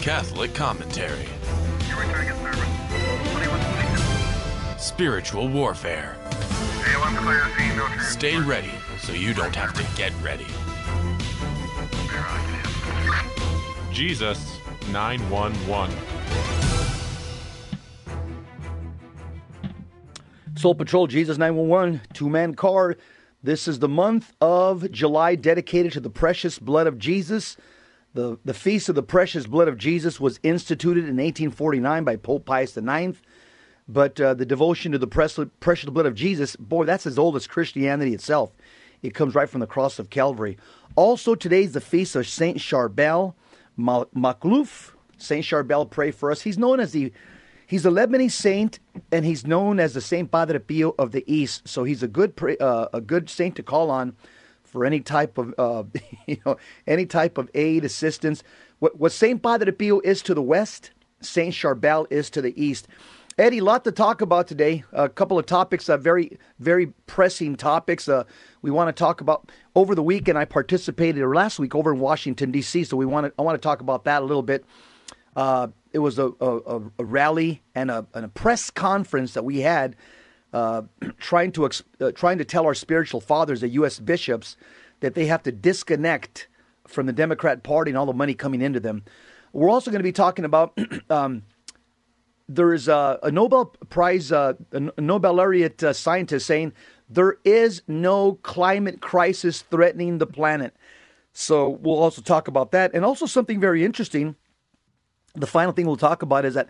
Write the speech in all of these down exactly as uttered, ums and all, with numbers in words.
Catholic commentary, spiritual warfare. Stay ready so you don't have to get ready. Jesus nine one one. Soul Patrol, Jesus nine one one, two-man car. This is the month of July dedicated to the precious blood of Jesus. The, the Feast of the Precious Blood of Jesus was instituted in eighteen forty-nine by Pope Pius the ninth. But uh, the devotion to the precious blood of Jesus, boy, that's as old as Christianity itself. It comes right from the cross of Calvary. Also, today's the feast of Saint Charbel Maklouf. Saint Charbel, pray for us. He's known as the, he's a Lebanese saint, and he's known as the Saint Padre Pio of the East. So he's a good, uh, a good saint to call on for any type of, uh, you know, any type of aid, assistance. What, what Saint Padre Pio is to the West, Saint Charbel is to the East. Eddie, a lot to talk about today. A couple of topics, uh, very, very pressing topics. Uh, we want to talk about over the weekend. I participated or last week over in Washington D C, so we want to. I want to talk about that a little bit. Uh, it was a, a, a rally and a, and a press conference that we had, uh, trying to ex, uh, trying to tell our spiritual fathers, the U S bishops, that they have to disconnect from the Democrat Party and all the money coming into them. We're also going to be talking about. um, There is a, a Nobel Prize, uh, a Nobel laureate uh, scientist saying there is no climate crisis threatening the planet. So we'll also talk about that. And also something very interesting, the final thing we'll talk about is that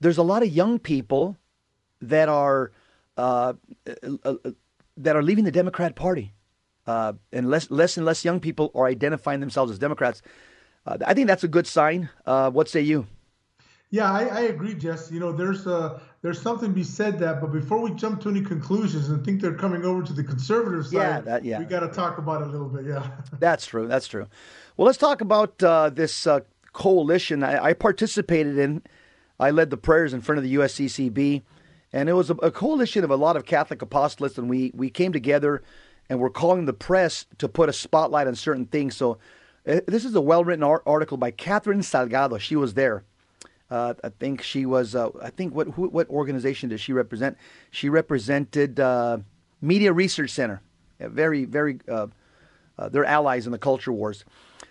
there's a lot of young people that are uh, uh, that are leaving the Democrat Party. Uh, and less, less and less young people are identifying themselves as Democrats. Uh, I think that's a good sign. Uh, what say you? Yeah, I, I agree, Jess. You know, there's a, there's something to be said that, but before we jump to any conclusions and think they're coming over to the conservative side, yeah, that, yeah. we got to talk about it a little bit, yeah. That's true, that's true. Well, let's talk about uh, this uh, coalition I, I participated in. I led the prayers in front of the U S C C B, and it was a, a coalition of a lot of Catholic apostolates, and we, we came together, and we're calling the press to put a spotlight on certain things. So uh, this is a well-written art- article by Catherine Salgado. She was there. Uh, I think she was, uh, I think, what who, what organization does she represent? She represented uh, Media Research Center. Yeah, very, very, uh, uh, they're allies in the culture wars.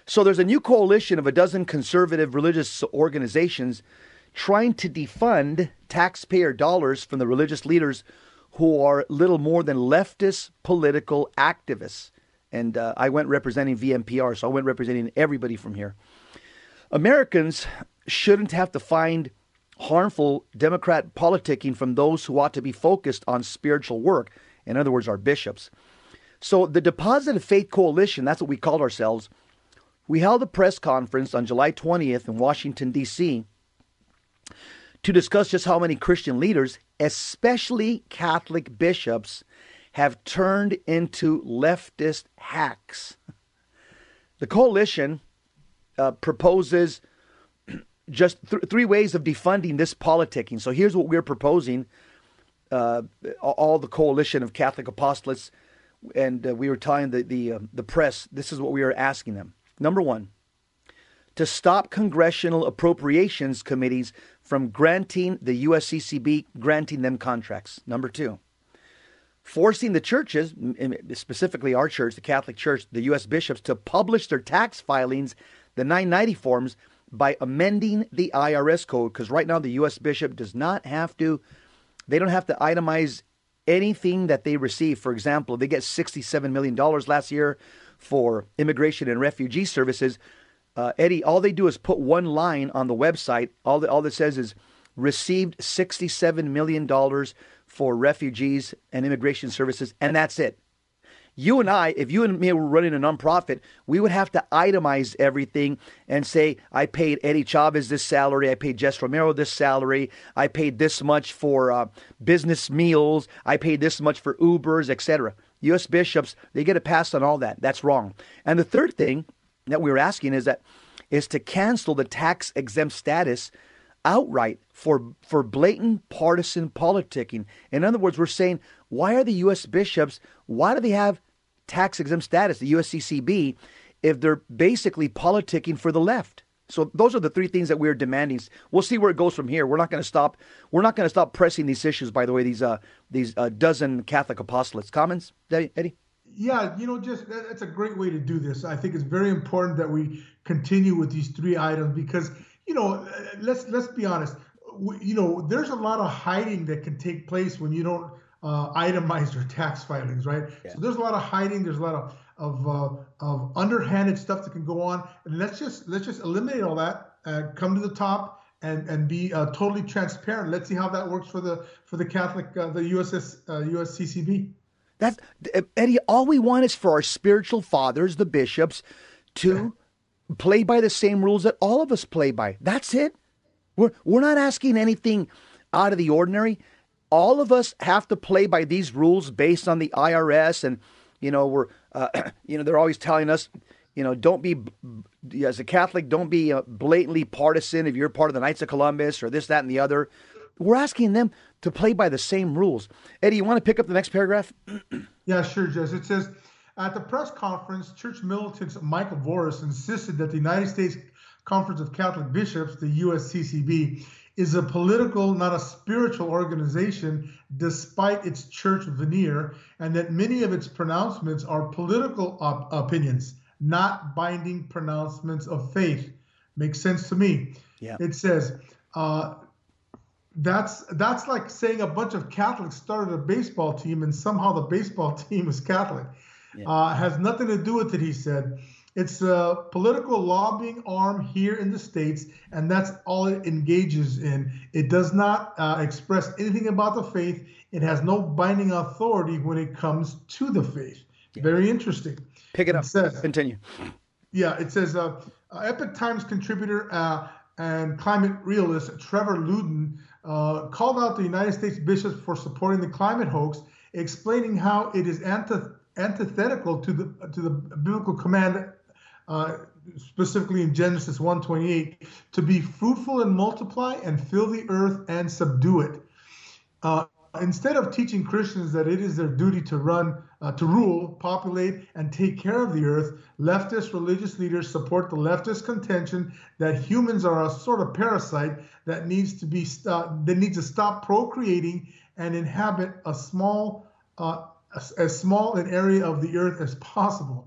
So there's a new coalition of a dozen conservative religious organizations trying to defund taxpayer dollars from the religious leaders who are little more than leftist political activists. And uh, I went representing V M P R, so I went representing everybody from here. Americans shouldn't have to find harmful Democrat politicking from those who ought to be focused on spiritual work, in other words, our bishops. So the Deposit of Faith Coalition, that's what we called ourselves, we held a press conference on July twentieth in Washington, D C to discuss just how many Christian leaders, especially Catholic bishops, have turned into leftist hacks. The coalition uh, proposes just th- three ways of defunding this politicking. So here's what we're proposing, uh, all the coalition of Catholic apostolates, and uh, we were telling the the, uh, the press, this is what we are asking them. Number one, to stop congressional appropriations committees from granting the U S C C B, granting them contracts. Number two, forcing the churches, specifically our church, the Catholic Church, the U S bishops, to publish their tax filings, the nine ninety forms, by amending the I R S code, because right now the U S bishop does not have to, they don't have to itemize anything that they receive. For example, they get sixty-seven million dollars last year for immigration and refugee services. Uh, Eddie, all they do is put one line on the website. All that, all that says is received sixty-seven million dollars for refugees and immigration services, and that's it. You and I, if you and me were running a nonprofit, we would have to itemize everything and say, I paid Eddie Chavez this salary, I paid Jess Romero this salary, I paid this much for uh, business meals, I paid this much for Ubers, et cetera. U S bishops, they get a pass on all that. That's wrong. And the third thing that we were asking is that is to cancel the tax-exempt status outright for for blatant partisan politicking. In other words, we're saying, why are the U S bishops, why do they have tax-exempt status, the U S C C B, if they're basically politicking for the left? So those are the three things that we're demanding. We'll see where it goes from here. We're not going to stop. We're not going to stop pressing these issues. By the way, these uh, these uh, dozen Catholic apostolates. Comments, Eddie? Yeah, you know, just that, that's a great way to do this. I think it's very important that we continue with these three items because, you know, let's let's be honest. We, you know, there's a lot of hiding that can take place when you don't uh, itemize your tax filings, right? Yeah. So there's a lot of hiding. There's a lot of of uh, of underhanded stuff that can go on. And let's just let's just eliminate all that. Uh, come to the top and and be uh, totally transparent. Let's see how that works for the for the Catholic uh, the U S C C B. That's, Eddie, all we want is for our spiritual fathers, the bishops, to play by the same rules that all of us play by. That's it. We're, we're not asking anything out of the ordinary. All of us have to play by these rules based on the I R S. And, you know, we're, uh, you know, they're always telling us, you know, don't be, as a Catholic, don't be uh, blatantly partisan if you're part of the Knights of Columbus or this, that, and the other. We're asking them to play by the same rules. Eddie, you want to pick up the next paragraph? Yeah, sure, Jess. It says, at the press conference, Church Militants Michael Voris insisted that the United States Conference of Catholic Bishops, the U S C C B, is a political, not a spiritual organization, despite its church veneer, and that many of its pronouncements are political op- opinions, not binding pronouncements of faith. Makes sense to me. Yeah. It says, uh, That's that's like saying a bunch of Catholics started a baseball team and somehow the baseball team is Catholic. Yeah. Uh, has nothing to do with it, he said. It's a political lobbying arm here in the States, and that's all it engages in. It does not uh, express anything about the faith. It has no binding authority when it comes to the faith. Yeah. Very interesting. Pick it up. It says, continue. Yeah, it says, uh, Epoch Times contributor uh, and climate realist Trevor Loudon Uh, called out the United States bishops for supporting the climate hoax, explaining how it is antith- antithetical to the to the biblical command, uh, specifically in Genesis one twenty-eight, to be fruitful and multiply and fill the earth and subdue it. Uh, instead of teaching Christians that it is their duty to run, uh, to rule, populate, and take care of the earth, leftist religious leaders support the leftist contention that humans are a sort of parasite that needs to be st- that needs to stop procreating and inhabit a small, uh, as, as small an area of the earth as possible.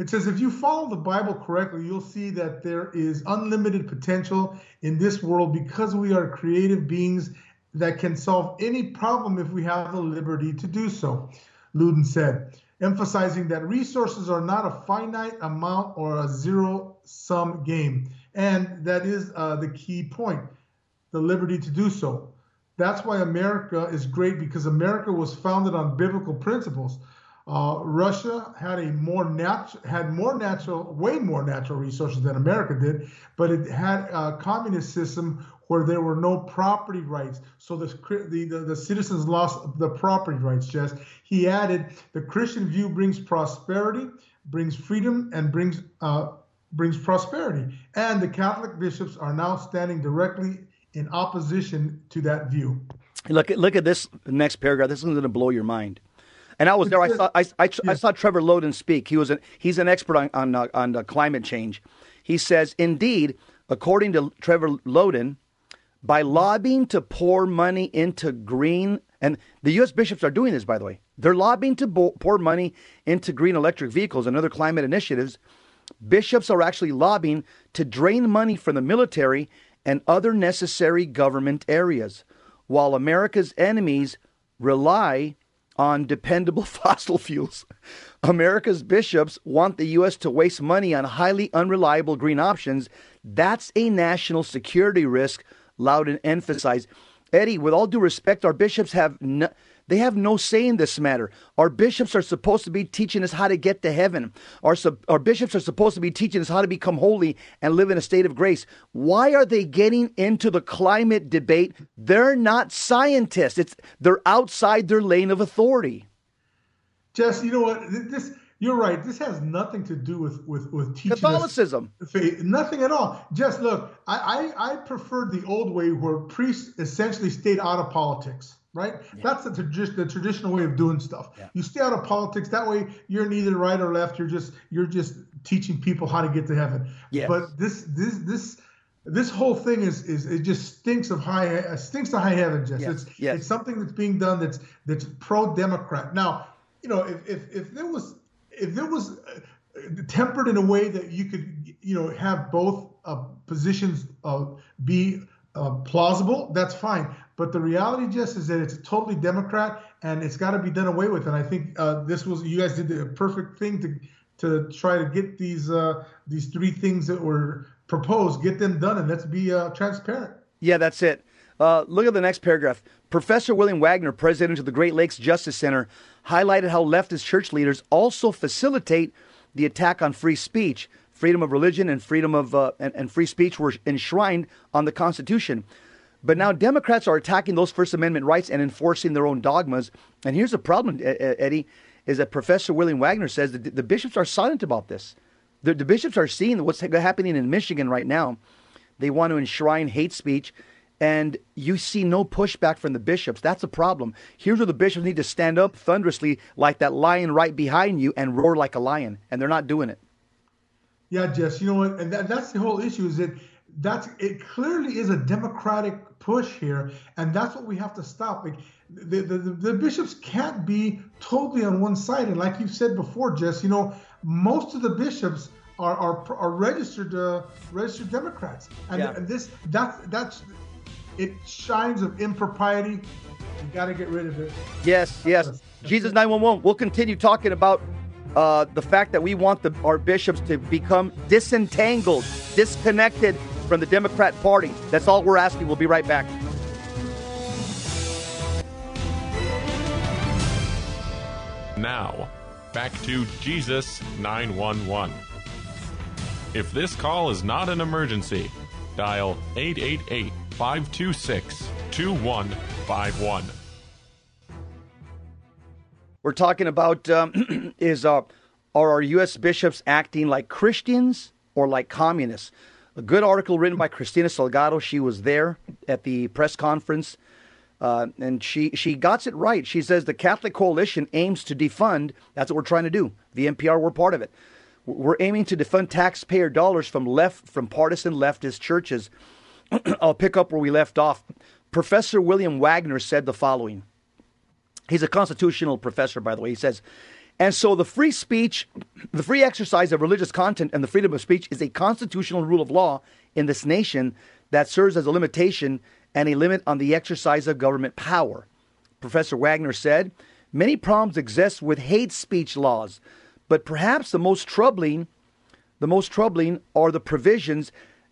It says, if you follow the Bible correctly, you'll see that there is unlimited potential in this world because we are creative beings that can solve any problem if we have the liberty to do so, Loudon said, emphasizing that resources are not a finite amount or a zero-sum game. And that is uh, the key point, the liberty to do so. That's why America is great, because America was founded on biblical principles. Uh, Russia had a more natu- had more natural, way more natural resources than America did, but it had a communist system where there were no property rights. So the, the, the, the citizens lost the property rights, Jess. He added, the Christian view brings prosperity, brings freedom, and brings uh, brings prosperity. And the Catholic bishops are now standing directly in opposition to that view. Look, look at this next paragraph. This is going to blow your mind. And I was there. I saw. I, I, I saw Trevor Loudon speak. He was. An, he's an expert on on, uh, on uh, climate change. He says, indeed, according to Trevor Loudon, by lobbying to pour money into green, and the U S bishops are doing this, by the way. They're lobbying to bo- pour money into green electric vehicles and other climate initiatives. Bishops are actually lobbying to drain money from the military and other necessary government areas, while America's enemies rely on dependable fossil fuels. America's bishops want the U S to waste money on highly unreliable green options. That's a national security risk, Loudon emphasized. Eddie, with all due respect, our bishops have no, they have no say in this matter. Our bishops are supposed to be teaching us how to get to heaven. Our, our bishops are supposed to be teaching us how to become holy and live in a state of grace. Why are they getting into the climate debate? They're not scientists. It's they're outside their lane of authority. Jess, you know what? This you're right. This has nothing to do with with, with teaching Catholicism. Faith. Nothing at all. Just look, I, I I preferred the old way where priests essentially stayed out of politics, right? Yeah. That's the, trad- the traditional way of doing stuff. Yeah. You stay out of politics. That way, you're neither right or left. You're just you're just teaching people how to get to heaven. Yes. But this this this this whole thing is is it just stinks of high it stinks of high heaven, Jess. Yes. It's yes. it's something that's being done that's that's pro-Democrat. Now, you know, if if if there was if there was tempered in a way that you could, you know, have both uh, positions uh, be uh, plausible, that's fine. But the reality, Jess, is that it's totally Democrat, and it's got to be done away with. And I think uh, this was, you guys did the perfect thing to to try to get these uh, these three things that were proposed, get them done, and let's be uh, transparent. Yeah, that's it. Uh, look at the next paragraph. Professor William Wagner, president of the Great Lakes Justice Center, highlighted how leftist church leaders also facilitate the attack on free speech. Freedom of religion and freedom of uh, and, and free speech were enshrined on the Constitution. But now Democrats are attacking those First Amendment rights and enforcing their own dogmas. And here's the problem, Eddie, is that Professor William Wagner says that the bishops are silent about this. The, the bishops are seeing what's happening in Michigan right now. They want to enshrine hate speech, and you see no pushback from the bishops. That's a problem. Here's where the bishops need to stand up thunderously like that lion right behind you and roar like a lion, and they're not doing it. Yeah, Jess, you know what? And that, that's the whole issue is that That's it clearly is a Democratic push here, and that's what we have to stop. Like, the, the, the bishops can't be totally on one side. And like you've said before, Jess, you know, most of the bishops are are, are registered uh, registered Democrats. And, yeah. and this that's that's it shines of impropriety. You got to get rid of it. Yes, yes. Jesus nine one one. We'll continue talking about uh, the fact that we want the, our bishops to become disentangled, disconnected from the Democrat Party. That's all we're asking. We'll be right back. Now, back to Jesus nine one one. If this call is not an emergency, dial eight eight eight, five two six, two one five one. We're talking about um, is uh, are our U S bishops acting like Christians or like communists? A good article written by Christina Salgado. She was there at the press conference, uh, and she, she got it right. She says the Catholic Coalition aims to defund. That's what we're trying to do. V M P R, we're part of it. We're aiming to defund taxpayer dollars from left from partisan leftist churches. I'll pick up where we left off. Professor William Wagner said the following. He's a constitutional professor, by the way. He says, and so the free speech, the free exercise of religious content and the freedom of speech is a constitutional rule of law in this nation that serves as a limitation and a limit on the exercise of government power. Professor Wagner said, many problems exist with hate speech laws, but perhaps the most troubling, the most troubling are the provisions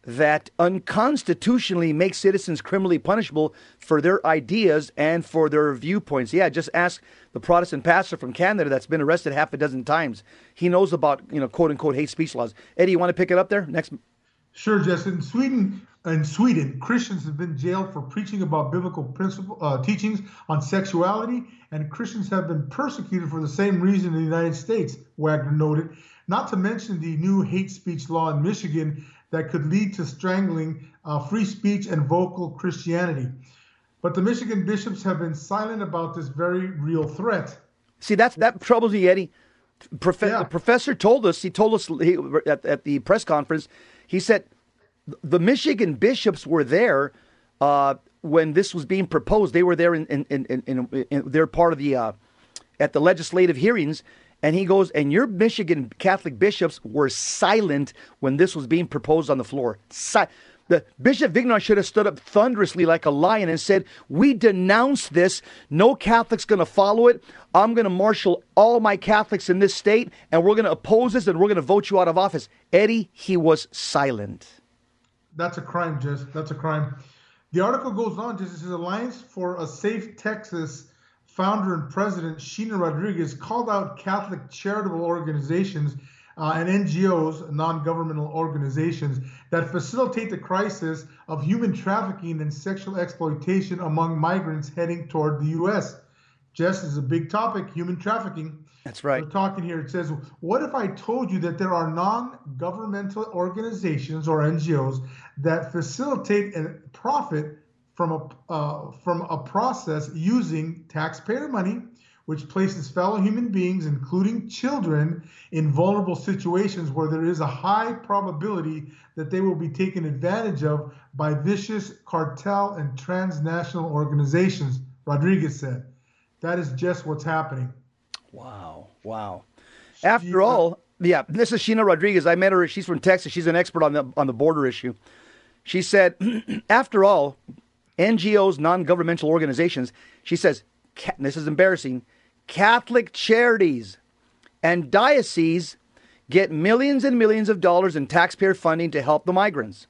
that unconstitutionally make citizens criminally punishable for their ideas and for their viewpoints. Yeah, just ask the Protestant pastor from Canada that's been arrested half a dozen times. He knows about, you know, quote unquote hate speech laws. Eddie, you want to pick it up there next? Sure, Justin. In Sweden, in Sweden, Christians have been jailed for preaching about biblical principle uh, teachings on sexuality, and Christians have been persecuted for the same reason in the United States, Wagner noted. Not to mention the new hate speech law in Michigan that could lead to strangling uh, free speech and vocal Christianity. But the Michigan bishops have been silent about this very real threat. See, that's, that troubles me, Eddie. Prof- yeah. The professor told us, he told us he, at, at the press conference, he said the Michigan bishops were there uh, when this was being proposed. They were there in, in, in, in, in, in they're part of the, uh, at the legislative hearings. And he goes, and your Michigan Catholic bishops were silent when this was being proposed on the floor. Si- the Bishop Vignon should have stood up thunderously like a lion and said, we denounce this. No Catholic's going to follow it. I'm going to marshal all my Catholics in this state, and we're going to oppose this, and we're going to vote you out of office. Eddie, he was silent. That's a crime, Jess. That's a crime. The article goes on, Jess. It says, Alliance for a Safe Texas founder and president Sheena Rodriguez called out Catholic charitable organizations uh, and N G Os, non-governmental organizations, that facilitate the crisis of human trafficking and sexual exploitation among migrants heading toward the U S. Jess, is a big topic, human trafficking. That's right. We're talking here. It says, what if I told you that there are non-governmental organizations or N G Os that facilitate and profit from a uh, from a process using taxpayer money, which places fellow human beings, including children, in vulnerable situations where there is a high probability that they will be taken advantage of by vicious cartel and transnational organizations, Rodriguez said. That is just what's happening. Wow. Wow. After all, yeah, this is Sheena Rodriguez. I met her. She's from Texas. She's an expert on the on the border issue. She said, after all, N G Os, non-governmental organizations, she says, this is embarrassing, Catholic charities and dioceses get millions and millions of dollars in taxpayer funding to help the migrants.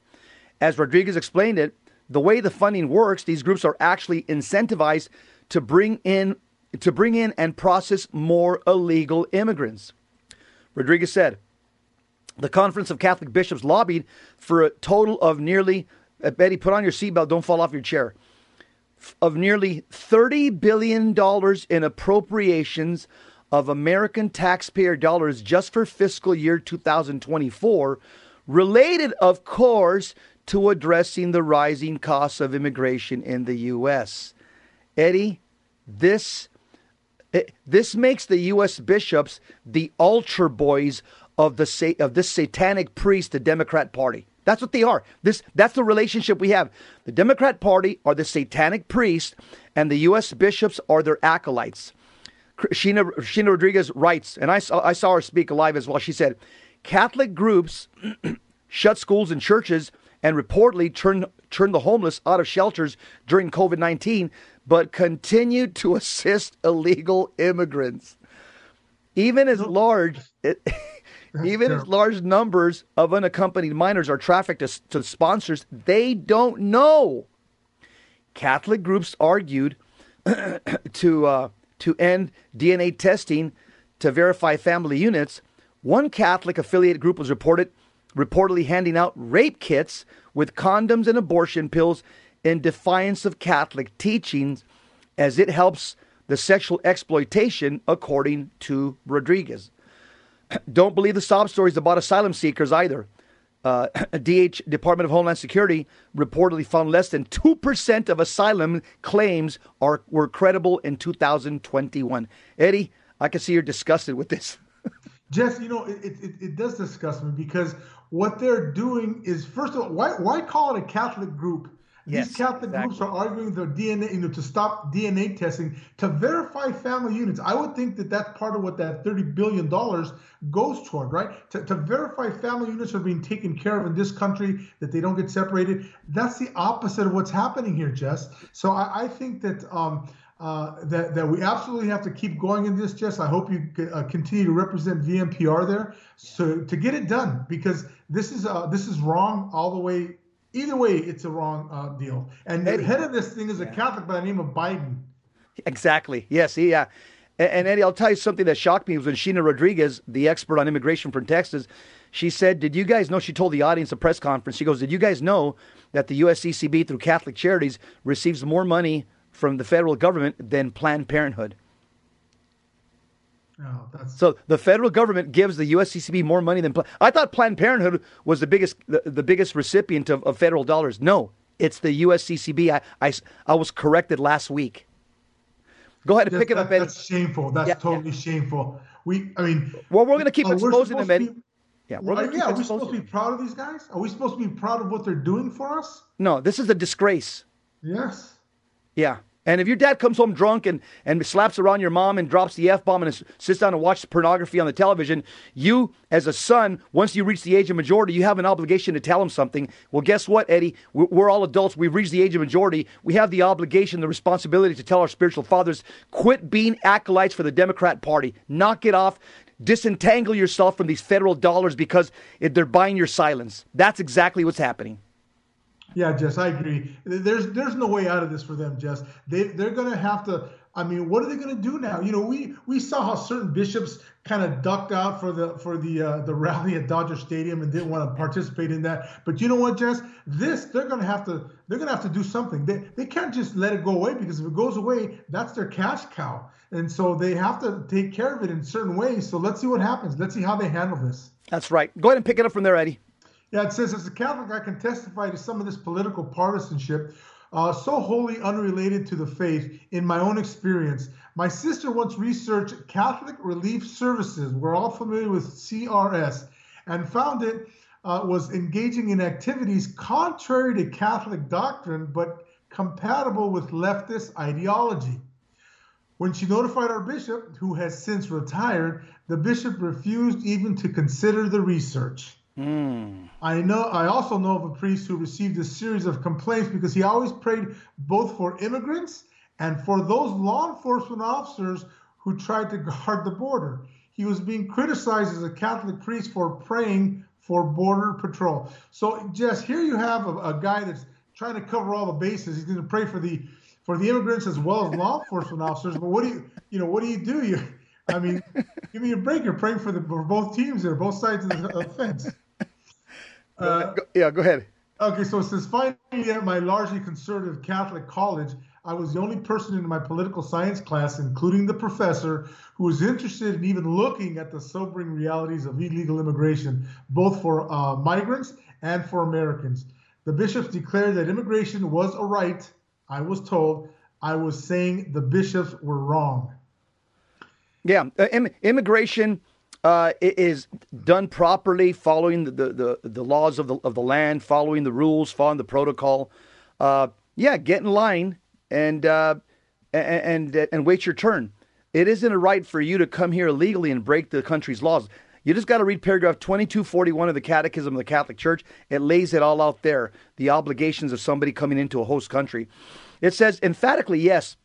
As Rodriguez explained it, the way the funding works, these groups are actually incentivized to bring in to bring in and process more illegal immigrants. Rodriguez said, the Conference of Catholic Bishops lobbied for a total of nearly, uh, Betty, put on your seatbelt, don't fall off your chair, of nearly thirty billion dollars in appropriations of American taxpayer dollars just for fiscal year two thousand twenty-four, related, of course, to addressing the rising costs of immigration in the U S. Eddie, this, it, this makes the U S bishops the altar boys of the sa- of this satanic priest, the Democrat Party. That's what they are. This That's the relationship we have. The Democrat Party are the satanic priests, and the U S bishops are their acolytes. Sheena, Sheena Rodriguez writes, and I saw, I saw her speak live as well. She said, Catholic groups shut schools and churches and reportedly turned turn the homeless out of shelters during COVID nineteen, but continued to assist illegal immigrants. Even as large... It, Even as large numbers of unaccompanied minors are trafficked to, to sponsors they don't know. Catholic groups argued to uh, to end D N A testing to verify family units. One Catholic affiliate group was reported reportedly handing out rape kits with condoms and abortion pills in defiance of Catholic teachings, as it helps the sexual exploitation, according to Rodriguez. Don't believe the sob stories about asylum seekers either. Uh, D H, Department of Homeland Security, reportedly found less than two percent of asylum claims are were credible in two thousand twenty-one. Eddie, I can see you're disgusted with this. Jess, you know, it, it, it does disgust me because what they're doing is, first of all, why, why call it a Catholic group? Yes, These Catholic exactly. groups are arguing their D N A, you know, to stop D N A testing, to verify family units. I would think that that's part of what that thirty billion dollars goes toward, right? To, to verify family units are being taken care of in this country, that they don't get separated. That's the opposite of what's happening here, Jess. So I, I think that... Um, Uh, that, that we absolutely have to keep going in this, Jess. I hope you uh, continue to represent V M P R there so, to get it done, because this is uh, this is wrong all the way. Either way, it's a wrong uh, deal. And Eddie, the head of this thing is a yeah. Catholic by the name of Biden. Exactly. Yes, yeah. And, and Eddie, I'll tell you something that shocked me was when Sheena Rodriguez, the expert on immigration from Texas, she said, did you guys know, she told the audience at a press conference, she goes, did you guys know that the U S C C B through Catholic Charities receives more money from the federal government than Planned Parenthood? Oh, that's... So the federal government gives the U S C C B more money than... Pl- I thought Planned Parenthood was the biggest the, the biggest recipient of, of federal dollars. No, it's the U S C C B. I, I, I was corrected last week. Go ahead and pick that, it up, Eddie. That's shameful. That's yeah, totally yeah. shameful. We, I mean... Well, we're going to keep uh, exposing them, Eddie. Be... Yeah, we're gonna uh, keep yeah, are we supposed to be proud of these guys? Are we supposed to be proud of what they're doing for us? No, this is a disgrace. Yes. Yeah. And if your dad comes home drunk and, and slaps around your mom and drops the F-bomb and sits down and watches pornography on the television, you, as a son, once you reach the age of majority, you have an obligation to tell him something. Well, guess what, Eddie? We're, we're all adults. We've reached the age of majority. We have the obligation, the responsibility to tell our spiritual fathers, quit being acolytes for the Democrat Party. Knock it off. Disentangle yourself from these federal dollars because they're buying your silence. That's exactly what's happening. Yeah, Jess, I agree. There's there's no way out of this for them, Jess. They, they're going to have to, I mean, what are they going to do now? You know, we we saw how certain bishops kind of ducked out for the for the uh, the rally at Dodger Stadium and didn't want to participate in that. But you know what, Jess? This, they're going to have to, they're going to have to do something. They, they can't just let it go away, because if it goes away, that's their cash cow. And so they have to take care of it in certain ways. So let's see what happens. Let's see how they handle this. That's right. Go ahead and pick it up from there, Eddie. Yeah, it says, as a Catholic, I can testify to some of this political partisanship uh, so wholly unrelated to the faith in my own experience. My sister once researched Catholic Relief Services, we're all familiar with C R S, and found it uh, was engaging in activities contrary to Catholic doctrine, but compatible with leftist ideology. When she notified our bishop, who has since retired, the bishop refused even to consider the research. Mm. I know. I also know of a priest who received a series of complaints because he always prayed both for immigrants and for those law enforcement officers who tried to guard the border. He was being criticized as a Catholic priest for praying for border patrol. So, Jess, here you have a, a guy that's trying to cover all the bases. He's going to pray for the for the immigrants as well as law enforcement officers. But what do you, you know, what do you do? You, I mean, give me a break. You're praying for the for both teams there, both sides of the fence. Uh, go, yeah, go ahead. Okay, so it says, finally at my largely conservative Catholic college, I was the only person in my political science class, including the professor, who was interested in even looking at the sobering realities of illegal immigration, both for uh, migrants and for Americans. The bishops declared that immigration was a right. I was told. I was saying the bishops were wrong. Yeah, uh, im- immigration... Uh, it is done properly, following the, the, the, the laws of the of the land, following the rules, following the protocol. Uh, yeah, get in line and uh, and and wait your turn. It isn't a right for you to come here illegally and break the country's laws. You just got to read paragraph twenty-two forty-one of the Catechism of the Catholic Church. It lays it all out there, the obligations of somebody coming into a host country. It says emphatically, yes.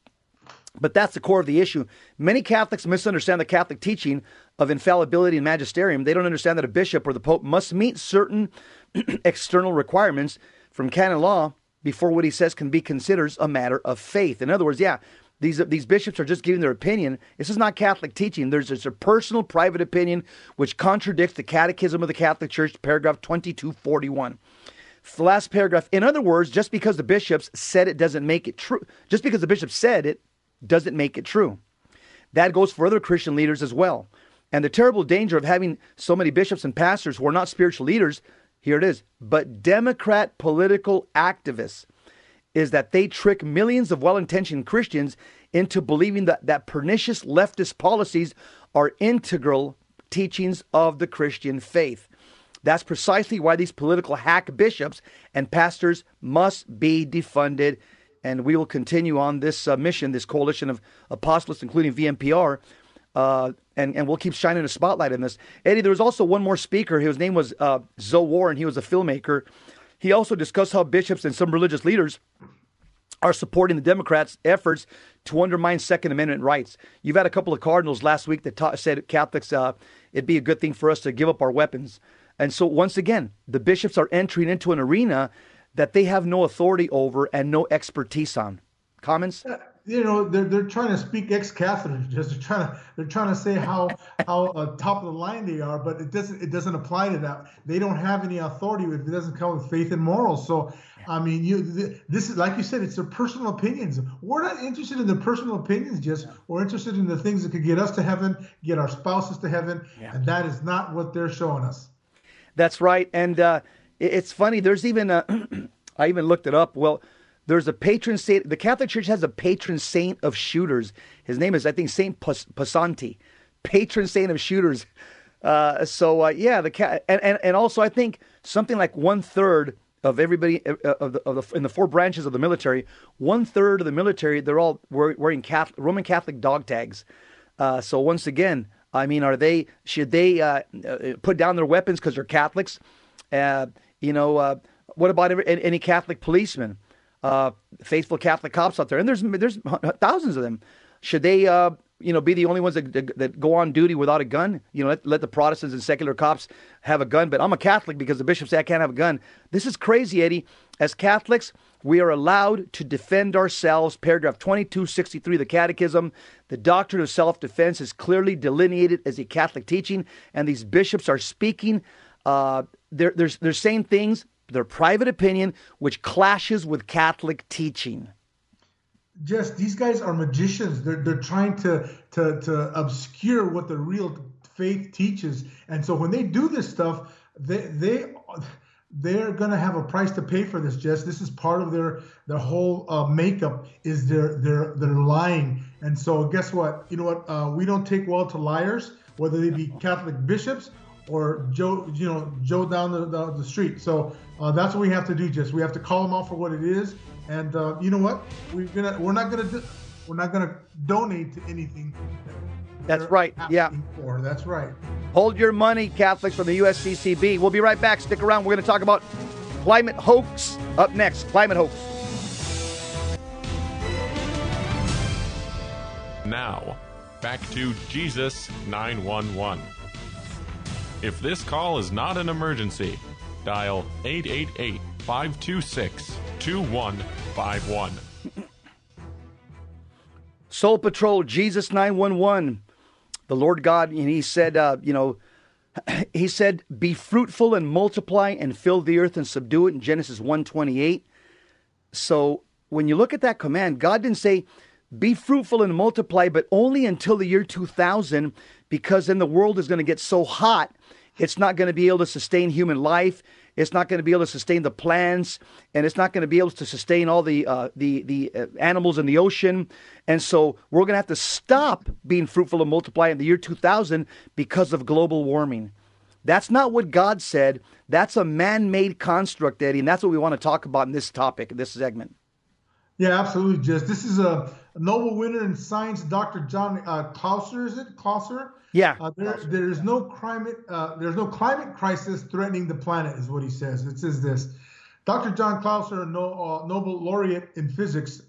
But that's the core of the issue. Many Catholics misunderstand the Catholic teaching of infallibility and magisterium. They don't understand that a bishop or the pope must meet certain external requirements from canon law before what he says can be considered a matter of faith. In other words, yeah, these these bishops are just giving their opinion. This is not Catholic teaching. There's, there's a personal, private opinion which contradicts the Catechism of the Catholic Church, paragraph twenty-two forty-one. The last paragraph. In other words, just because the bishops said it doesn't make it true. Just because the bishop said it, doesn't make it true. That goes for other Christian leaders as well. And the terrible danger of having so many bishops and pastors who are not spiritual leaders, here it is, but Democrat political activists, is that they trick millions of well-intentioned Christians into believing that, that pernicious leftist policies are integral teachings of the Christian faith. That's precisely why these political hack bishops and pastors must be defunded. And we will continue on this uh, mission, this coalition of apostolates, including V M P R, uh, and, and we'll keep shining a spotlight in this. Eddie, there was also one more speaker. His name was uh, Zoe Warren. He was a filmmaker. He also discussed how bishops and some religious leaders are supporting the Democrats' efforts to undermine Second Amendment rights. You've had a couple of cardinals last week that ta- said Catholics, uh, it'd be a good thing for us to give up our weapons. And so once again, the bishops are entering into an arena that they have no authority over and no expertise on. Comments? You know, they're they're trying to speak ex cathedra. Just they're trying to they're trying to say how how uh, top of the line they are, but it doesn't it doesn't apply to that. They don't have any authority if it doesn't come with faith and morals. So, I mean, you th- this is like you said, it's their personal opinions. We're not interested in their personal opinions, just we're interested in the things that could get us to heaven, get our spouses to heaven, yeah. And that is not what they're showing us. That's right, and. Uh, It's funny, there's even, a, I even looked it up. Well, there's a patron saint, the Catholic Church has a patron saint of shooters. His name is, I think, Saint Pas- Passanti, patron saint of shooters. Uh, so, uh, yeah, the cat, and, and, and also I think something like one third of everybody, uh, of the, of the, in the four branches of the military, one third of the military, they're all wearing Catholic, Roman Catholic dog tags. Uh, so once again, I mean, are they, should they uh, put down their weapons because they're Catholics? Uh, You know, uh, what about every, any Catholic policeman, uh, faithful Catholic cops out there? And there's there's thousands of them. Should they, uh, you know, be the only ones that, that go on duty without a gun? You know, let, let the Protestants and secular cops have a gun. But I'm a Catholic because the bishop said I can't have a gun. This is crazy, Eddie. As Catholics, we are allowed to defend ourselves. Paragraph twenty-two sixty-three of the Catechism, the doctrine of self-defense is clearly delineated as a Catholic teaching. And these bishops are speaking uh They're, they're, they're saying things, their private opinion, which clashes with Catholic teaching. Jess, these guys are magicians. They're they're trying to, to to obscure what the real faith teaches. And so when they do this stuff, they they they're going to have a price to pay for this, Jess. This is part of their their whole uh, makeup is their their their lying. And so guess what? You know what? Uh, we don't take well to liars, whether they be Catholic bishops or Joe, you know, Joe down the, the, the street. So uh, that's what we have to do, Jess. We have to call them out for what it is. And uh, you know what? We're gonna we're not gonna do, we're not gonna donate to anything. That's right. Yeah. For. That's right. Hold your money, Catholics, from the U S C C B. We'll be right back. Stick around. We're going to talk about climate hoax up next. Climate hoax. Now, back to Jesus nine one one. If this call is not an emergency, dial eight eight eight, five two six, two one five one. Soul Patrol, Jesus nine one one. The Lord God, and he said, uh, you know, he said, be fruitful and multiply and fill the earth and subdue it in Genesis one twenty-eight. So when you look at that command, God didn't say be fruitful and multiply, but only until the year two thousand, because then the world is going to get so hot, it's not going to be able to sustain human life. It's not going to be able to sustain the plants, and it's not going to be able to sustain all the uh, the the uh, animals in the ocean. And so we're going to have to stop being fruitful and multiply in the year two thousand because of global warming. That's not what God said. That's a man-made construct, Eddie, and that's what we want to talk about in this topic, in this segment. Yeah, absolutely, Jess. This is a Nobel winner in science, Doctor John uh, Clauser, is it? Clauser? Yeah. Uh, there, there is no climate. Uh, there's no climate crisis threatening the planet, is what he says. It says this: Doctor John Clauser, no, uh, Nobel laureate in physics,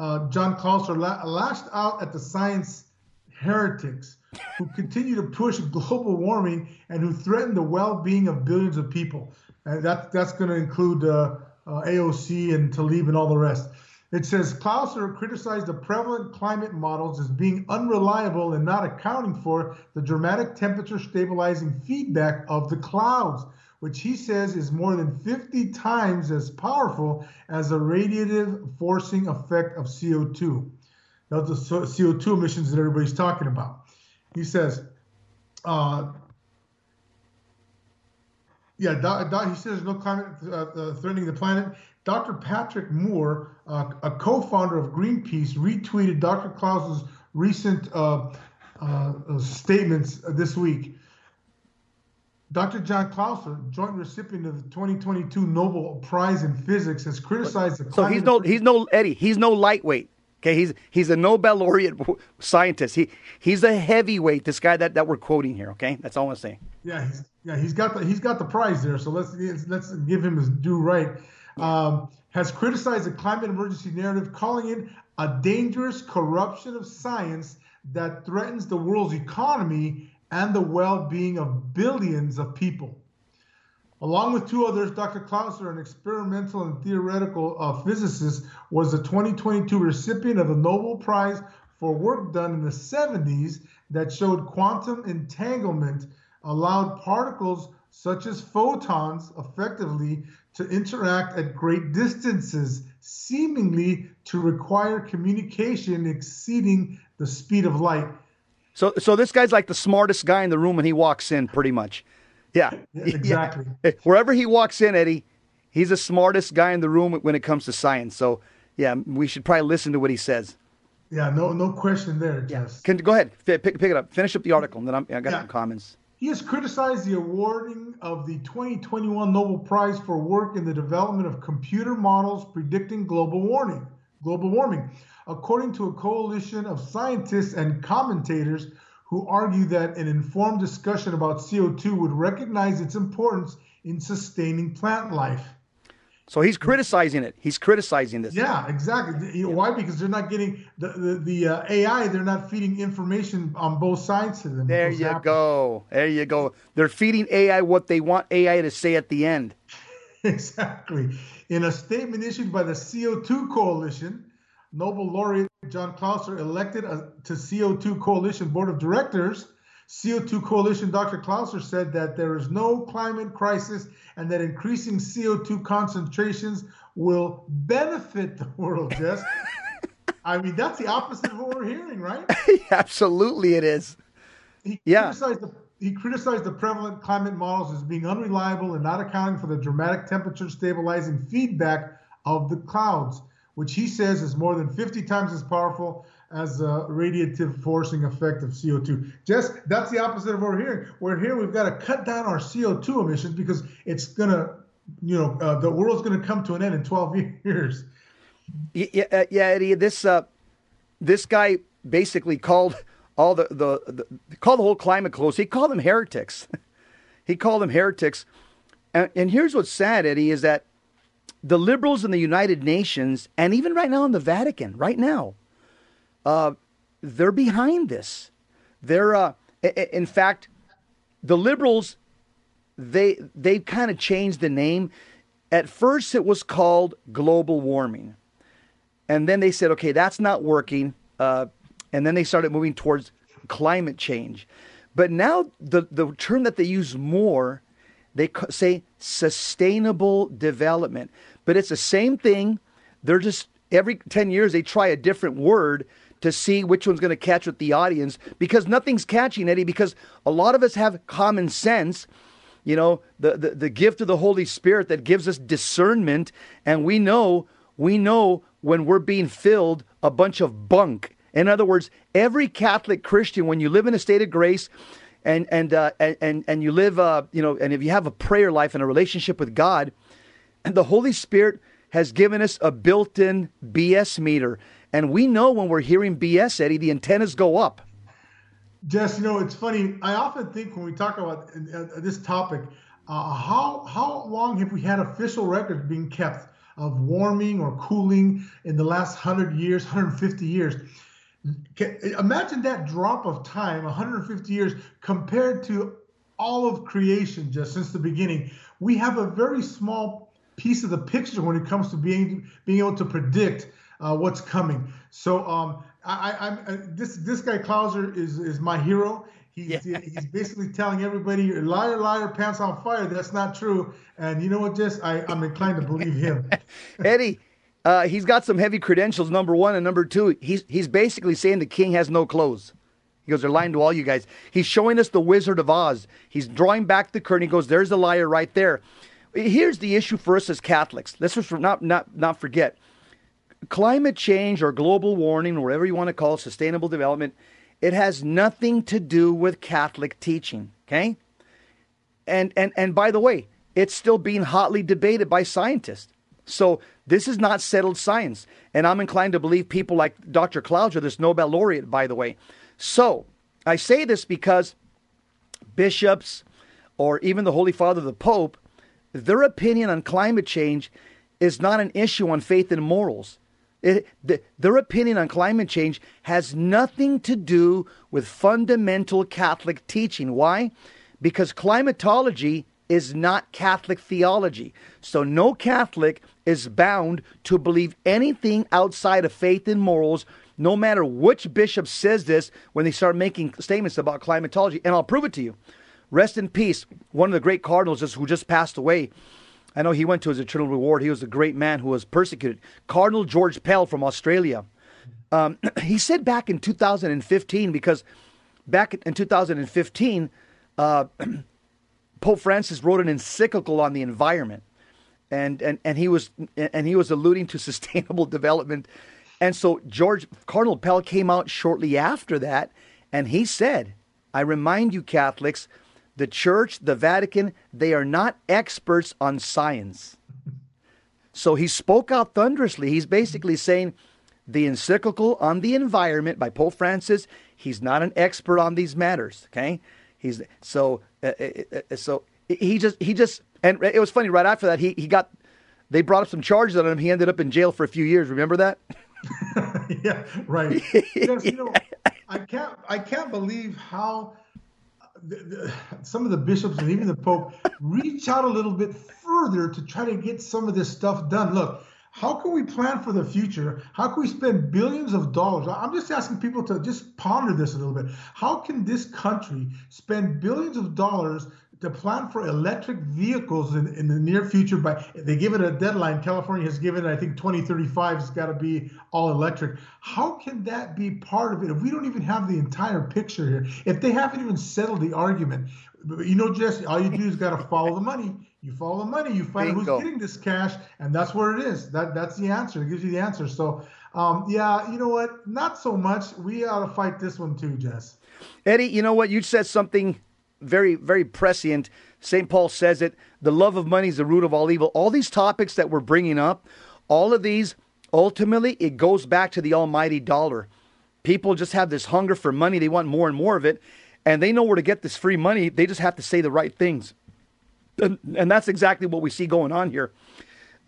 uh, John Clauser la- lashed out at the science heretics who continue to push global warming and who threaten the well-being of billions of people. And that that's going to include uh, uh, A O C and Tlaib and all the rest. It says Clauser criticized the prevalent climate models as being unreliable and not accounting for the dramatic temperature stabilizing feedback of the clouds, which he says is more than fifty times as powerful as the radiative forcing effect of C O two. That's the C O two emissions that everybody's talking about. He says, uh, yeah, do, do, he says no climate uh, threatening the planet. Doctor Patrick Moore, uh, a co-founder of Greenpeace, retweeted Doctor Clauser's recent uh, uh, statements this week. Doctor John Clauser, joint recipient of the twenty twenty-two Nobel Prize in Physics, has criticized the climate. So he's no, he's no Eddie. He's no lightweight. Okay, he's he's a Nobel laureate scientist. He he's a heavyweight. This guy that, that we're quoting here. Okay, that's all I want to say. Yeah, he's, yeah, he's got the he's got the prize there. So let's let's give him his due right. Um, has criticized the climate emergency narrative, calling it a dangerous corruption of science that threatens the world's economy and the well-being of billions of people. Along with two others, Doctor Clauser, an experimental and theoretical uh, physicist, was the twenty twenty-two recipient of the Nobel Prize for work done in the seventies that showed quantum entanglement allowed particles such as photons effectively to interact at great distances, seemingly to require communication exceeding the speed of light. So so this guy's like the smartest guy in the room when he walks in, pretty much. Yeah. yeah exactly. Yeah. Wherever he walks in, Eddie, he's the smartest guy in the room when it comes to science. So, yeah, we should probably listen to what he says. Yeah, no no question there, Jess. Yeah. Can, go ahead. Pick, pick it up. Finish up the article, and then I'm, I got yeah. some comments. He has criticized the awarding of the twenty twenty-one Nobel Prize for work in the development of computer models predicting global warming, global warming, according to a coalition of scientists and commentators who argue that an informed discussion about C O two would recognize its importance in sustaining plant life. So he's criticizing it. He's criticizing this. Yeah, exactly. You know, why? Because they're not getting the the, the uh, A I. They're not feeding information on both sides to them. There you happens. go. There you go. They're feeding A I what they want A I to say at the end. Exactly. In a statement issued by the C O two Coalition, Nobel laureate John Clauser, elected a, to C O two Coalition Board of Directors, C O two Coalition Doctor Clauser said that there is no climate crisis and that increasing C O two concentrations will benefit the world, Jess. I mean, that's the opposite of what we're hearing, right? Absolutely it is. He yeah. criticized the he criticized the prevalent climate models as being unreliable and not accounting for the dramatic temperature stabilizing feedback of the clouds, which he says is more than fifty times as powerful as a radiative forcing effect of C O two. Just, that's the opposite of what we're hearing. We're here, we've got to cut down our C O two emissions because it's going to, you know, uh, the world's going to come to an end in twelve years. Yeah, yeah, Eddie, this, uh, this guy basically called all the, the, the, called the whole climate close. He called them heretics. He called them heretics. And, and here's what's sad, Eddie, is that the liberals in the United Nations, and even right now in the Vatican, right now, Uh, they're behind this. They're, uh, in fact, the liberals, they, they've kind of changed the name. At first, it was called global warming. And then they said, okay, that's not working. Uh, and then they started moving towards climate change. But now the, the term that they use more, they say sustainable development. But it's the same thing. They're just, every ten years, they try a different word to see which one's going to catch with the audience, because nothing's catching, Eddie, because a lot of us have common sense, you know, the, the, the gift of the Holy Spirit that gives us discernment. And we know, we know when we're being filled a bunch of bunk. In other words, every Catholic Christian, when you live in a state of grace and, and, uh, and, and you live, uh, you know, and if you have a prayer life and a relationship with God, and the Holy Spirit has given us a built-in B S meter. And we know when we're hearing B S, Eddie, the antennas go up. Jess, you know, it's funny. I often think when we talk about uh, this topic, uh, how how long have we had official records being kept of warming or cooling in the last one hundred years, one hundred fifty years? Can, imagine that drop of time, one hundred fifty years, compared to all of creation, just since the beginning. We have a very small piece of the picture when it comes to being being able to predict Uh, what's coming. So um, I, I'm uh, this this guy Clauser is is my hero. He's yeah. he's basically telling everybody, liar, liar, pants on fire. That's not true. And you know what, Jess, I, I'm inclined to believe him. Eddie, uh, he's got some heavy credentials. Number one and number two, he's he's basically saying the king has no clothes. He goes, they're lying to all you guys. He's showing us the Wizard of Oz. He's drawing back the curtain. He goes, there's the liar right there. Here's the issue for us as Catholics. Let's just not not not forget. Climate change or global warming, or whatever you want to call it, sustainable development, it has nothing to do with Catholic teaching, okay? And and and by the way, it's still being hotly debated by scientists. So this is not settled science. And I'm inclined to believe people like Doctor Clauser, this Nobel laureate, by the way. So I say this because bishops or even the Holy Father, the Pope, their opinion on climate change is not an issue on faith and morals. It, the, their opinion on climate change has nothing to do with fundamental Catholic teaching. Why? Because climatology is not Catholic theology. So no Catholic is bound to believe anything outside of faith and morals, no matter which bishop says this when they start making statements about climatology. And I'll prove it to you. Rest in peace, one of the great cardinals who just passed away. I know he went to his eternal reward. He was a great man who was persecuted. Cardinal George Pell from Australia. Um, he said back in two thousand fifteen, because back in two thousand fifteen, uh, Pope Francis wrote an encyclical on the environment, and and and he was and he was alluding to sustainable development. And so George Cardinal Pell came out shortly after that, and he said, "I remind you, Catholics." The church, the Vatican, they are not experts on science. So he spoke out thunderously. He's basically saying the encyclical on the environment by Pope Francis, he's not an expert on these matters. Okay, he's so uh, so he just he just and it was funny. Right after that, he he got they brought up some charges on him. He ended up in jail for a few years. Remember that? Yeah, right. Yes, you know, I can't I can't believe how. Some of the bishops and even the Pope reach out a little bit further to try to get some of this stuff done. Look, how can we plan for the future? How can we spend billions of dollars? I'm just asking people to just ponder this a little bit. How can this country spend billions of dollars to plan for electric vehicles in, in the near future. By they give it a deadline. California has given, I think, twenty thirty-five has got to be all electric. How can that be part of it if we don't even have the entire picture here? If they haven't even settled the argument, you know, Jesse, all you do is got to follow the money. You follow the money, you find Bingo. Who's getting this cash, and that's where it is. That that's the answer. It gives you the answer. So, um, yeah, you know what? Not so much. We ought to fight this one too, Jess. Eddie, you know what? You said something very, very prescient. Saint Paul says it. The love of money is the root of all evil. All these topics that we're bringing up, all of these, ultimately, it goes back to the almighty dollar. People just have this hunger for money. They want more and more of it, and they know where to get this free money. They just have to say the right things. And, and that's exactly what we see going on here.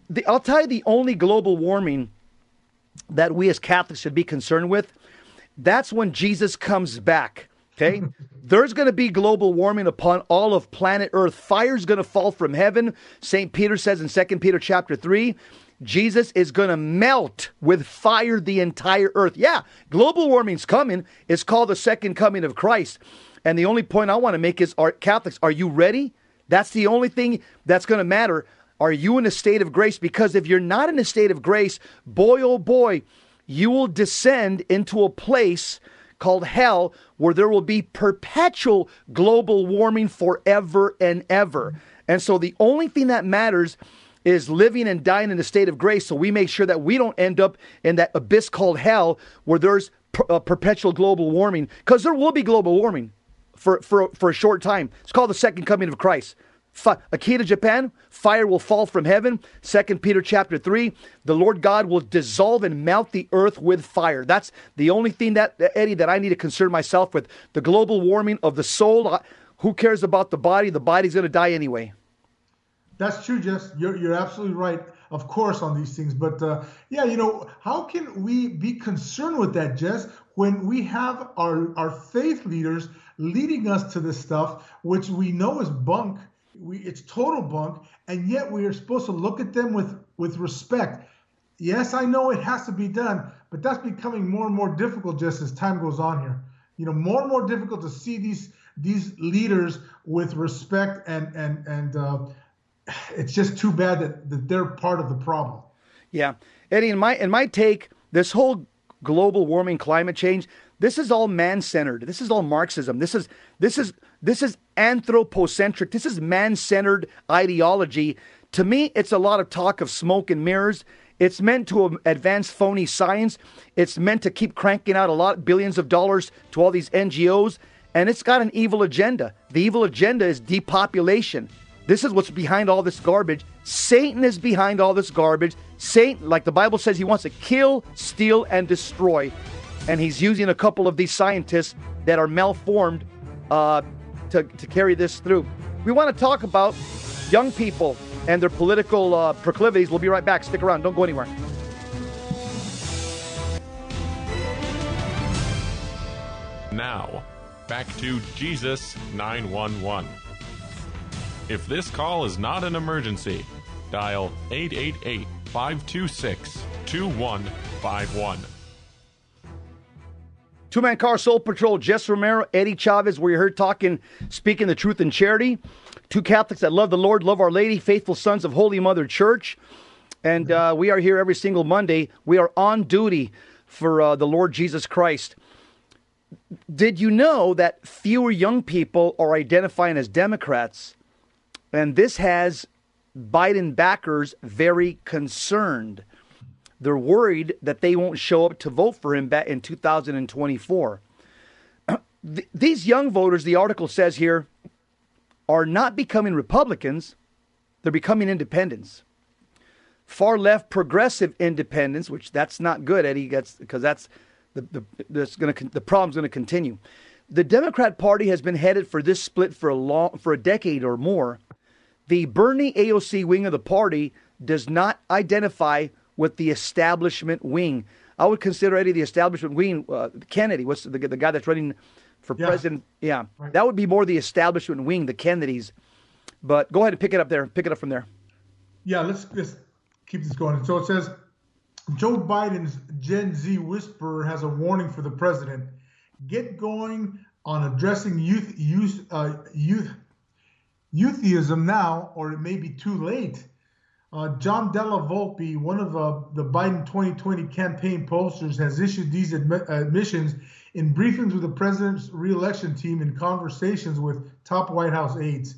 The, I'll tell you the only global warming that we as Catholics should be concerned with, that's when Jesus comes back, okay? There's going to be global warming upon all of planet Earth. Fire's going to fall from heaven. Saint Peter says in Second Peter chapter three, Jesus is going to melt with fire the entire earth. Yeah, global warming's coming. It's called the second coming of Christ. And the only point I want to make is, are, Catholics, are you ready? That's the only thing that's going to matter. Are you in a state of grace? Because if you're not in a state of grace, boy, oh boy, you will descend into a place called hell where there will be perpetual global warming forever and ever. And so the only thing that matters is living and dying in a state of grace, so we make sure that we don't end up in that abyss called hell where there's per- uh, perpetual global warming, because there will be global warming. For, for, for a short time. It's called the second coming of Christ. Fi- a key to Japan, fire will fall from heaven. Second Peter chapter three, the Lord God will dissolve and melt the earth with fire. That's the only thing that, Eddie, that I need to concern myself with. The global warming of the soul. Who cares about the body? The body's going to die anyway. That's true, Jess. You're, you're absolutely right. Of course, on these things. But uh, yeah, you know, how can we be concerned with that, Jess, when we have our, our faith leaders leading us to this stuff, which we know is bunk, we, it's total bunk, and yet we are supposed to look at them with, with respect. Yes, I know it has to be done, but that's becoming more and more difficult just as time goes on here. You know, more and more difficult to see these these leaders with respect, and and and uh, it's just too bad that, that they're part of the problem. Yeah, Eddie, in my in my take, this whole global warming, climate change, this is all man-centered. This is all Marxism. This is this is this is anthropocentric. This is man-centered ideology. To me, it's a lot of talk of smoke and mirrors. It's meant to advance phony science. It's meant to keep cranking out a lot billions of dollars to all these N G Os, and it's got an evil agenda. The evil agenda is depopulation. This is what's behind all this garbage. Satan is behind all this garbage. Satan, like the Bible says, he wants to kill, steal, and destroy. And he's using a couple of these scientists that are malformed uh, to, to carry this through. We want to talk about young people and their political uh, proclivities. We'll be right back. Stick around. Don't go anywhere. Now, back to Jesus nine one one. If this call is not an emergency, dial eight eight eight, five two six, two one five one. Two-man car, Soul Patrol, Jess Romero, Eddie Chavez, where you heard talking, speaking the truth in charity. Two Catholics that love the Lord, love Our Lady, faithful sons of Holy Mother Church. And uh, we are here every single Monday. We are on duty for uh, the Lord Jesus Christ. Did you know that fewer young people are identifying as Democrats? And this has Biden backers very concerned. They're worried that they won't show up to vote for him back in two thousand twenty-four. These young voters, the article says here, are not becoming Republicans. They're becoming independents. Far left progressive independents, which that's not good, Eddie, that's because that's the the that's going to the problem's going to continue. The Democrat Party has been headed for this split for a long for a decade or more. The Bernie A O C wing of the party does not identify with the establishment wing. I would consider Eddie the establishment wing. Uh, Kennedy, what's the, the guy that's running for yeah. president? Yeah, right. That would be more the establishment wing, the Kennedys. But go ahead and pick it up there. Pick it up from there. Yeah, let's let's keep this going. So it says, Joe Biden's Gen Z whisperer has a warning for the president. Get going on addressing youth youth uh, youth Youtheism now, or it may be too late. Uh, John Della Volpe, one of uh, the Biden twenty twenty campaign pollsters, has issued these admi admissions in briefings with the president's re-election team and conversations with top White House aides.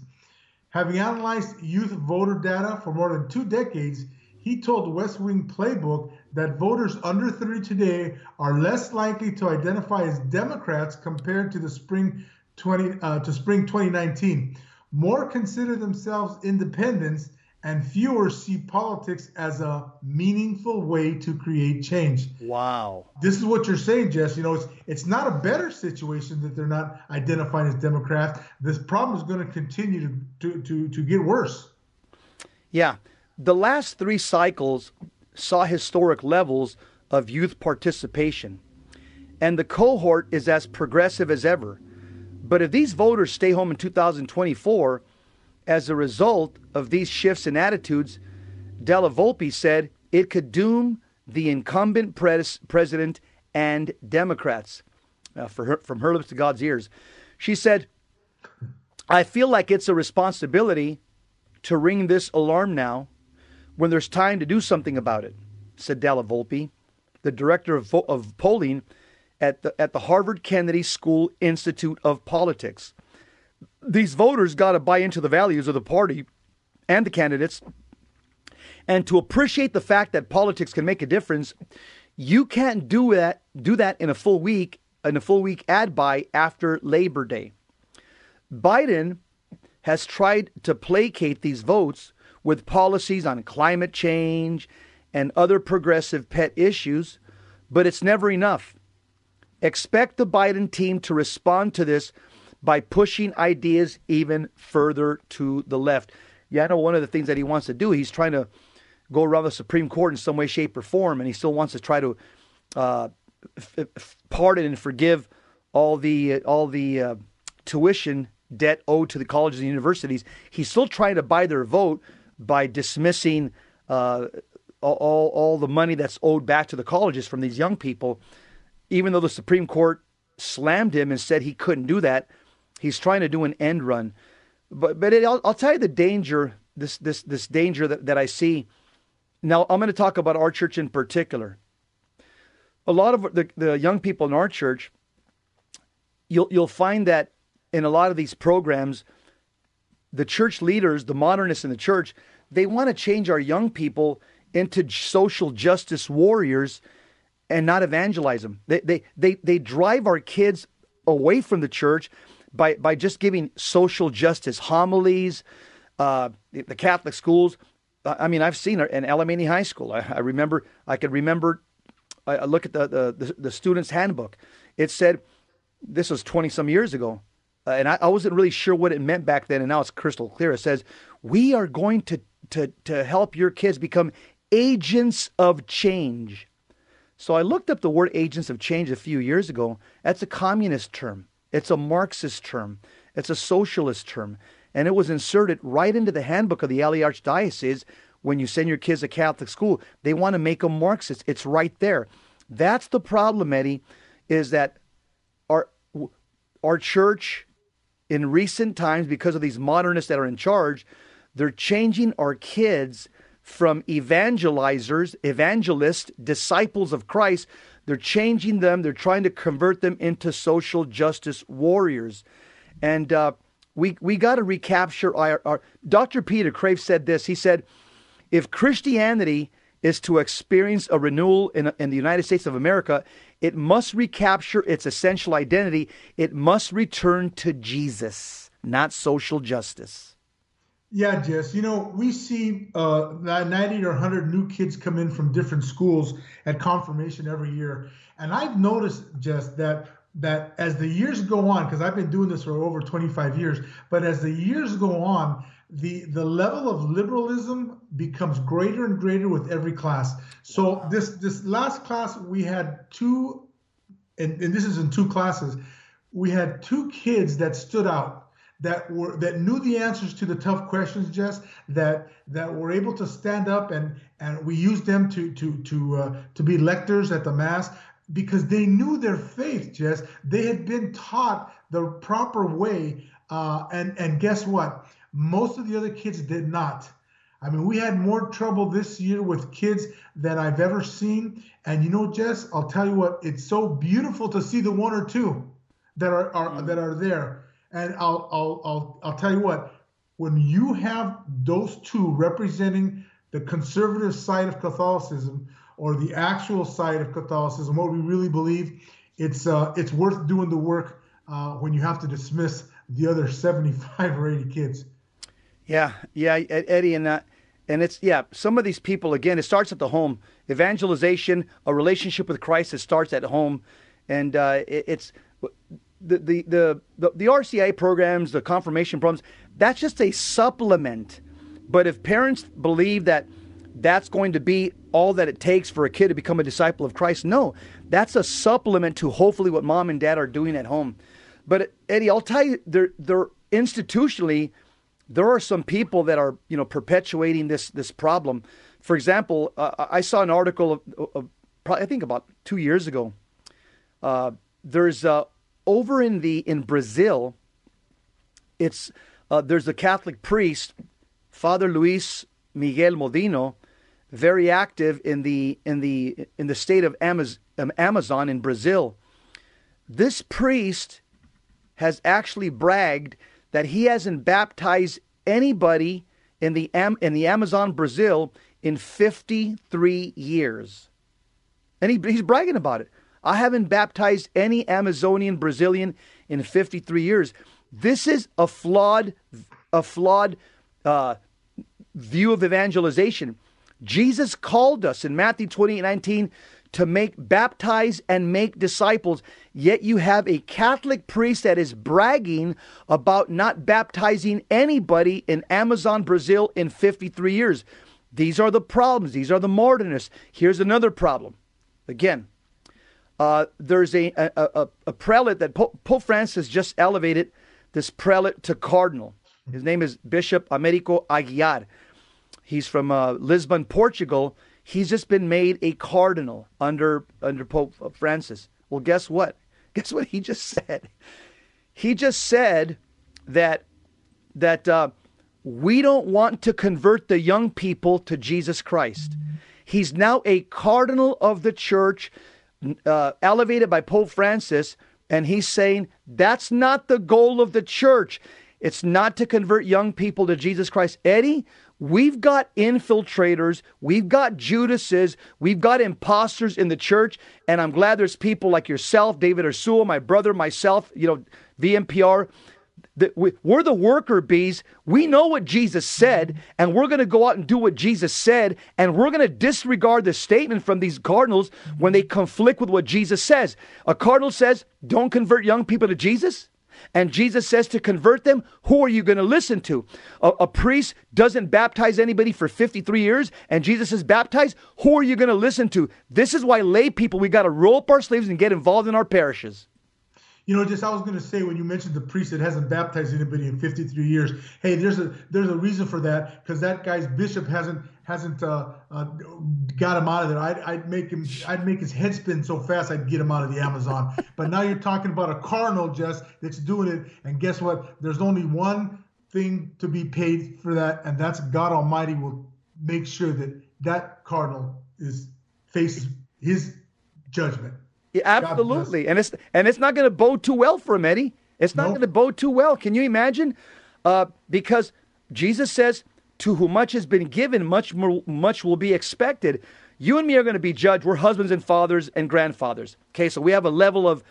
Having analyzed youth voter data for more than two decades, he told West Wing Playbook that voters under thirty today are less likely to identify as Democrats compared to the spring twenty uh, to spring twenty nineteen. More consider themselves independents, and fewer see politics as a meaningful way to create change. Wow. This is what you're saying, Jess. You know, it's it's not a better situation that they're not identifying as Democrats. This problem is going to continue to, to, to, to get worse. Yeah. The last three cycles saw historic levels of youth participation, and the cohort is as progressive as ever. But if these voters stay home in two thousand twenty-four, as a result of these shifts in attitudes, Della Volpe said it could doom the incumbent pres president and Democrats. Uh, for her, from her lips to God's ears. She said, I feel like it's a responsibility to ring this alarm now when there's time to do something about it, said Della Volpe, the director of, of polling at the, at the Harvard Kennedy School Institute of Politics. These voters got to buy into the values of the party and the candidates, and to appreciate the fact that politics can make a difference. You can't do that do that in a full week in a full week ad buy after Labor Day. Biden has tried to placate these votes with policies on climate change and other progressive pet issues, but it's never enough. Expect the Biden team to respond to this by pushing ideas even further to the left. Yeah, I know one of the things that he wants to do, he's trying to go around the Supreme Court in some way, shape, or form, and he still wants to try to uh, f f pardon and forgive all the, uh, all the uh, tuition debt owed to the colleges and universities. He's still trying to buy their vote by dismissing uh, all, all the money that's owed back to the colleges from these young people. Even though the Supreme Court slammed him and said he couldn't do that, he's trying to do an end run. But but it, I'll, I'll tell you the danger, this this this danger that, that I see. Now, I'm going to talk about our church in particular. A lot of the, the young people in our church, you'll, you'll find that in a lot of these programs, the church leaders, the modernists in the church, they want to change our young people into social justice warriors and not evangelize them. They, they, they, they drive our kids away from the church by, by just giving social justice homilies, uh, the, the Catholic schools. I mean, I've seen it in Alemany High School. I, I remember, I could remember, I, I look at the, the, the student's handbook. It said, this was twenty some years ago, uh, and I, I wasn't really sure what it meant back then, and now it's crystal clear. It says, we are going to, to, to help your kids become agents of change. So I looked up the word agents of change a few years ago. That's a communist term. It's a Marxist term. It's a socialist term. And it was inserted right into the handbook of the L A Archdiocese. When you send your kids to Catholic school, they want to make them Marxists. It's right there. That's the problem, Eddie, is that our, our church in recent times, because of these modernists that are in charge, they're changing our kids from evangelizers, evangelists, disciples of Christ. They're changing them. They're trying to convert them into social justice warriors. And uh, we we got to recapture our, our... Doctor Peter Kreeft said this. He said, if Christianity is to experience a renewal in, in the United States of America, it must recapture its essential identity. It must return to Jesus, not social justice. Yeah, Jess, you know, we see uh, ninety or a hundred new kids come in from different schools at confirmation every year. And I've noticed, Jess, that that as the years go on, because I've been doing this for over twenty-five years, but as the years go on, the, the level of liberalism becomes greater and greater with every class. So this, this last class, we had two, and, and this is in two classes, we had two kids that stood out. That were that knew the answers to the tough questions, Jess. That that were able to stand up, and and we used them to to to uh, to be lectors at the mass because they knew their faith, Jess. They had been taught the proper way, uh, and and guess what? Most of the other kids did not. I mean, we had more trouble this year with kids than I've ever seen. And you know, Jess, I'll tell you what, it's so beautiful to see the one or two that are, are mm-hmm. that are there. And I'll, I'll, I'll, I'll tell you what, when you have those two representing the conservative side of Catholicism or the actual side of Catholicism, what we really believe, it's uh, it's worth doing the work uh, when you have to dismiss the other seventy-five or eighty kids. Yeah, yeah, Eddie, and that, and it's, yeah, some of these people, again, it starts at the home. Evangelization, a relationship with Christ, it starts at home. And uh, it, it's the, the, the, the, the R C I A programs, the confirmation programs, that's just a supplement. But if parents believe that that's going to be all that it takes for a kid to become a disciple of Christ, no, that's a supplement to hopefully what mom and dad are doing at home. But Eddie, I'll tell you, they're, they're institutionally, there are some people that are, you know, perpetuating this this problem. For example, uh, I saw an article of, of, probably I think about two years ago. Uh, there's uh, over in the in Brazil, it's uh, there's a Catholic priest, Father Luis Miguel Modino, very active in the in the in the state of Amaz- Amazon in Brazil. This priest has actually bragged that he hasn't baptized anybody in the Am- in the Amazon, Brazil, in fifty-three years. And he, he's bragging about it. I haven't baptized any Amazonian Brazilian in fifty-three years. This is a flawed, a flawed uh, view of evangelization. Jesus called us in Matthew twenty-eight nineteen to make baptize and make disciples, yet you have a Catholic priest that is bragging about not baptizing anybody in Amazon, Brazil in fifty-three years. These are the problems. These are the martyrs. Here's another problem. Again, uh, there's a, a, a, a prelate that Pope, Pope Francis just elevated this prelate to cardinal. His name is Bishop Américo Aguiar. He's from uh, Lisbon, Portugal. He's just been made a cardinal under under Pope Francis. Well, guess what? Guess what he just said? He just said that that uh, we don't want to convert the young people to Jesus Christ. He's now a cardinal of the church, uh, elevated by Pope Francis, and he's saying that's not the goal of the church. It's not to convert young people to Jesus Christ. Eddie, we've got infiltrators, we've got Judases, we've got imposters in the church, and I'm glad there's people like yourself, David Arsua, my brother, myself, you know, V M P R. We're the worker bees. We know what Jesus said, and we're going to go out and do what Jesus said, and we're going to disregard the statement from these cardinals when they conflict with what Jesus says. A cardinal says, don't convert young people to Jesus. And Jesus says to convert them, who are you going to listen to? A, a priest doesn't baptize anybody for fifty-three years, and Jesus is baptized, who are you going to listen to? This is why lay people, we got to roll up our sleeves and get involved in our parishes. You know, just I was going to say when you mentioned the priest that hasn't baptized anybody in fifty-three years, hey, there's a there's a reason for that, because that guy's bishop hasn't hasn't uh, uh, got him out of there. I'd, I'd make him I'd make his head spin so fast I'd get him out of the Amazon. But now you're talking about a cardinal, Jess, that's doing it, and guess what? There's only one thing to be paid for that, and that's God Almighty will make sure that that cardinal is faces his judgment. Yeah, absolutely. And it's and it's not going to bode too well for him, Eddie. It's not nope. going to bode too well. Can you imagine? Uh, because Jesus says, to whom much has been given, much more, much will be expected. You and me are going to be judged. We're husbands and fathers and grandfathers. Okay, so we have a level of,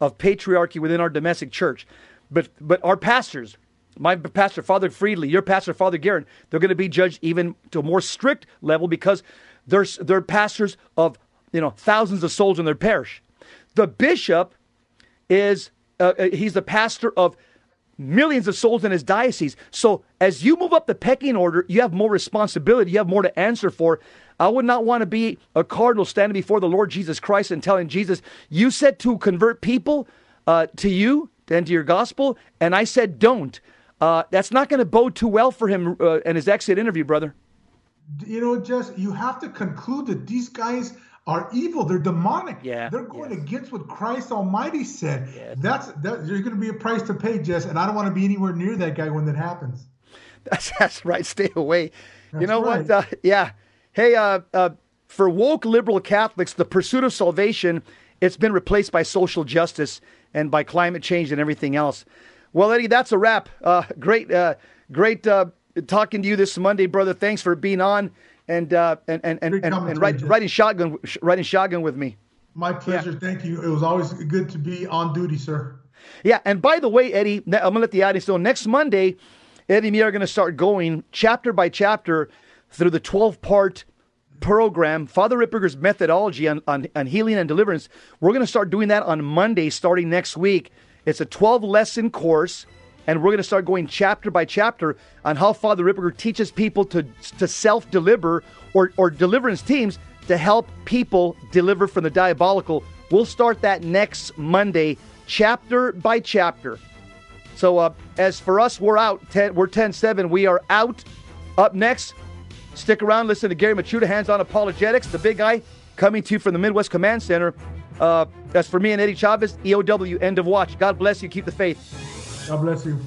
of patriarchy within our domestic church. But but our pastors, my pastor, Father Friedley, your pastor, Father Guerin, they're going to be judged even to a more strict level because they're, they're pastors of, you know, thousands of souls in their parish. The bishop is, uh, he's the pastor of millions of souls in his diocese. So as you move up the pecking order, you have more responsibility. You have more to answer for. I would not want to be a cardinal standing before the Lord Jesus Christ and telling Jesus, you said to convert people uh, to you and to your gospel, and I said don't. Uh, that's not going to bode too well for him uh, in his exit interview, brother. You know, Jess, you have to conclude that these guys are evil. They're demonic. Yeah, they're going yes. against what Christ Almighty said. Yes. That's that. There's going to be a price to pay, Jess, and I don't want to be anywhere near that guy when that happens. That's, that's right. Stay away. That's you know right. what? Uh, yeah. Hey, uh, uh, for woke liberal Catholics, the pursuit of salvation, it's been replaced by social justice and by climate change and everything else. Well, Eddie, that's a wrap. Uh, great, uh, great uh, talking to you this Monday, brother. Thanks for being on and uh, and and and, and, and write, writing shotgun, writing shotgun with me. My pleasure. Yeah. Thank you. It was always good to be on duty, sir. Yeah, and by the way, Eddie, I'm gonna let the audience know. Next Monday, Eddie and me are gonna start going chapter by chapter through the twelve part program, Father Ripperger's methodology on, on, on healing and deliverance. We're going to start doing that on Monday, starting next week. It's a twelve lesson course, and we're going to start going chapter by chapter on how Father Ripperger teaches people to, to self-deliver or, or deliverance teams to help people deliver from the diabolical. We'll start that next Monday, chapter by chapter. So uh, as for us, we're out. Ten, we're ten seven. We are out. Up next, stick around, listen to Gary Machuda, Hands-On Apologetics, the big guy coming to you from the Midwest Command Center. Uh, that's for me and Eddie Chavez, E O W, end of watch. God bless you. Keep the faith. God bless you.